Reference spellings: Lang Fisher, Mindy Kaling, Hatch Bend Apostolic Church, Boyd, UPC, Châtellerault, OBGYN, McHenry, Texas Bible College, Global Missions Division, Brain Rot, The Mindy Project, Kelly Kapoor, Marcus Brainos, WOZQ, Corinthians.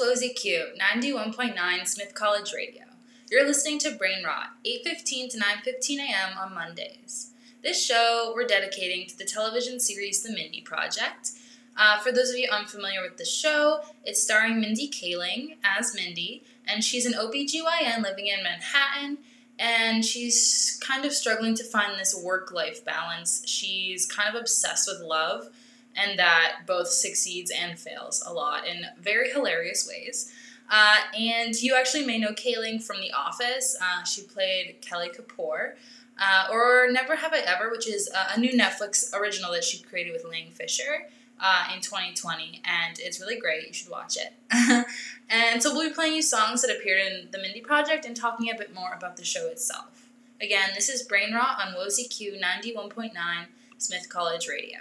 WOZQ 91.9 Smith College Radio. You're listening to Brain Rot, 8:15 to 9:15 a.m. on Mondays. This show we're dedicating to the television series The Mindy Project. For those of you unfamiliar with the show, it's starring Mindy Kaling as Mindy, and she's an OBGYN living in Manhattan, and she's kind of struggling to find this work-life balance. She's kind of obsessed with love, and that both succeeds and fails a lot in very hilarious ways. And you actually may know Kaling from The Office. She played Kelly Kapoor. Or Never Have I Ever, which is a new Netflix original that she created with Lang Fisher in 2020, and it's really great. You should watch it. And so we'll be playing you songs that appeared in The Mindy Project and talking a bit more about the show itself. Again, this is Brain Rot on WOZQ 91.9 Smith College Radio.